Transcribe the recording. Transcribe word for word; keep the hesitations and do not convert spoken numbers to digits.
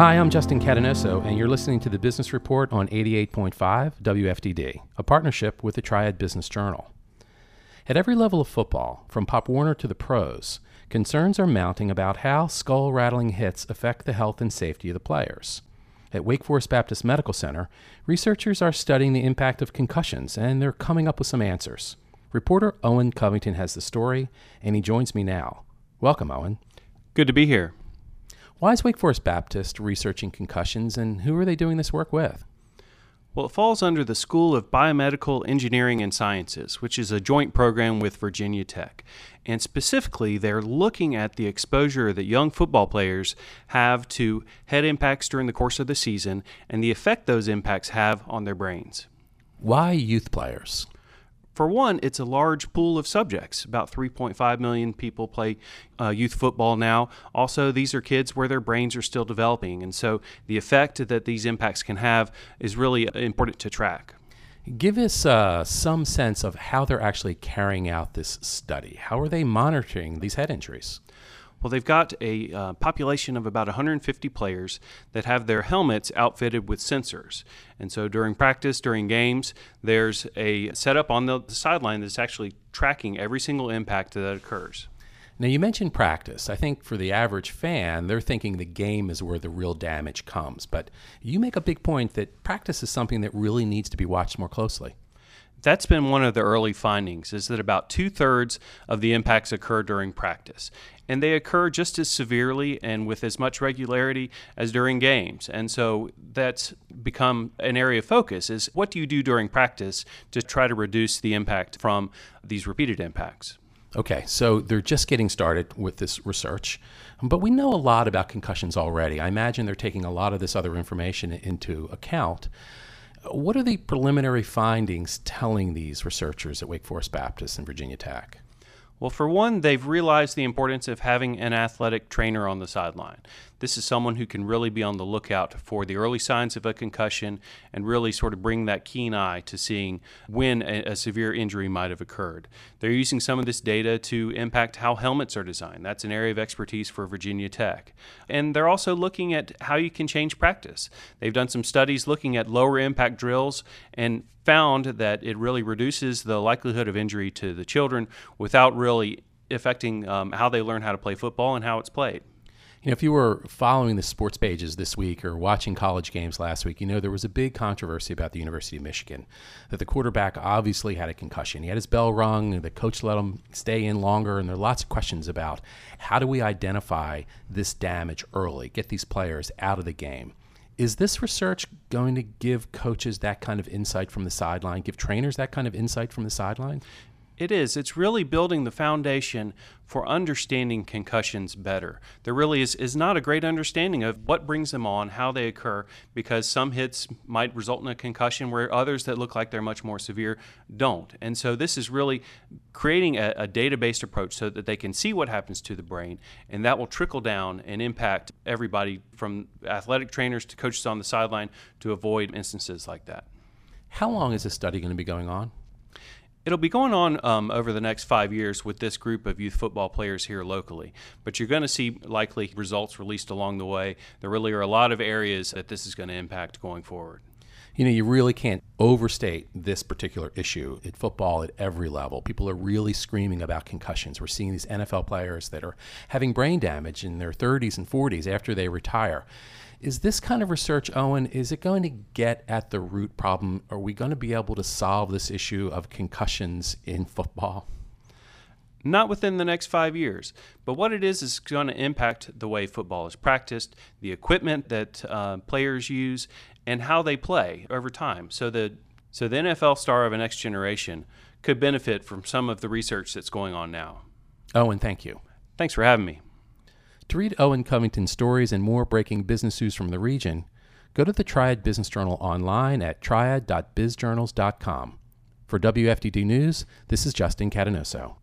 Hi, I'm Justin Catanoso, and you're listening to the Business Report on eighty-eight point five W F D D, a partnership with the Triad Business Journal. At every level of football, from Pop Warner to the pros, concerns are mounting about how skull-rattling hits affect the health and safety of the players. At Wake Forest Baptist Medical Center, researchers are studying the impact of concussions, and they're coming up with some answers. Reporter Owen Covington has the story, and he joins me now. Welcome, Owen. Good to be here. Why is Wake Forest Baptist researching concussions, and who are they doing this work with? Well, it falls under the School of Biomedical Engineering and Sciences, which is a joint program with Virginia Tech. And specifically, they're looking at the exposure that young football players have to head impacts during the course of the season and the effect those impacts have on their brains. Why youth players? For one, it's a large pool of subjects. About three point five million people play uh, youth football now. Also, these are kids where their brains are still developing, and so the effect that these impacts can have is really important to track. Give us uh, some sense of how they're actually carrying out this study. How are they monitoring these head injuries? Well, they've got a uh, population of about one hundred fifty players that have their helmets outfitted with sensors. And so during practice, during games, there's a setup on the sideline that's actually tracking every single impact that occurs. Now, you mentioned practice. I think for the average fan, they're thinking the game is where the real damage comes. But you make a big point that practice is something that really needs to be watched more closely. That's been one of the early findings, is that about two-thirds of the impacts occur during practice. And they occur just as severely and with as much regularity as during games. And so that's become an area of focus, is what do you do during practice to try to reduce the impact from these repeated impacts? Okay, so they're just getting started with this research, but we know a lot about concussions already. I imagine they're taking a lot of this other information into account. What are the preliminary findings telling these researchers at Wake Forest Baptist and Virginia Tech? Well, for one, they've realized the importance of having an athletic trainer on the sideline. This is someone who can really be on the lookout for the early signs of a concussion and really sort of bring that keen eye to seeing when a, a severe injury might have occurred. They're using some of this data to impact how helmets are designed. That's an area of expertise for Virginia Tech. And they're also looking at how you can change practice. They've done some studies looking at lower impact drills and found that it really reduces the likelihood of injury to the children without really affecting um, how they learn how to play football and how it's played. You know, if you were following the sports pages this week or watching college games last week, you know, there was a big controversy about the University of Michigan, that the quarterback obviously had a concussion. He had his bell rung, and the coach let him stay in longer, and there are lots of questions about how do we identify this damage early, get these players out of the game. Is this research going to give coaches that kind of insight from the sideline, give trainers that kind of insight from the sideline? It is. It's really building the foundation for understanding concussions better. There really is, is not a great understanding of what brings them on, how they occur, because some hits might result in a concussion where others that look like they're much more severe don't. And so this is really creating a, a data-based approach so that they can see what happens to the brain, and that will trickle down and impact everybody from athletic trainers to coaches on the sideline to avoid instances like that. How long is this study going to be going on? It'll be going on um, over the next five years with this group of youth football players here locally, but you're going to see likely results released along the way. There really are a lot of areas that this is going to impact going forward. You know, you really can't overstate this particular issue in football at every level. People are really screaming about concussions. We're seeing these N F L players that are having brain damage in their thirties and forties after they retire. Is this kind of research, Owen, is it going to get at the root problem? Are we going to be able to solve this issue of concussions in football? Not within the next five years. But what it is is going to impact the way football is practiced, the equipment that uh, players use, and how they play over time. So the, so the N F L star of a next generation could benefit from some of the research that's going on now. Owen, thank you. Thanks for having me. To read Owen Covington's stories and more breaking business news from the region, go to the Triad Business Journal online at triad dot biz journals dot com. For W F D D News, this is Justin Catanoso.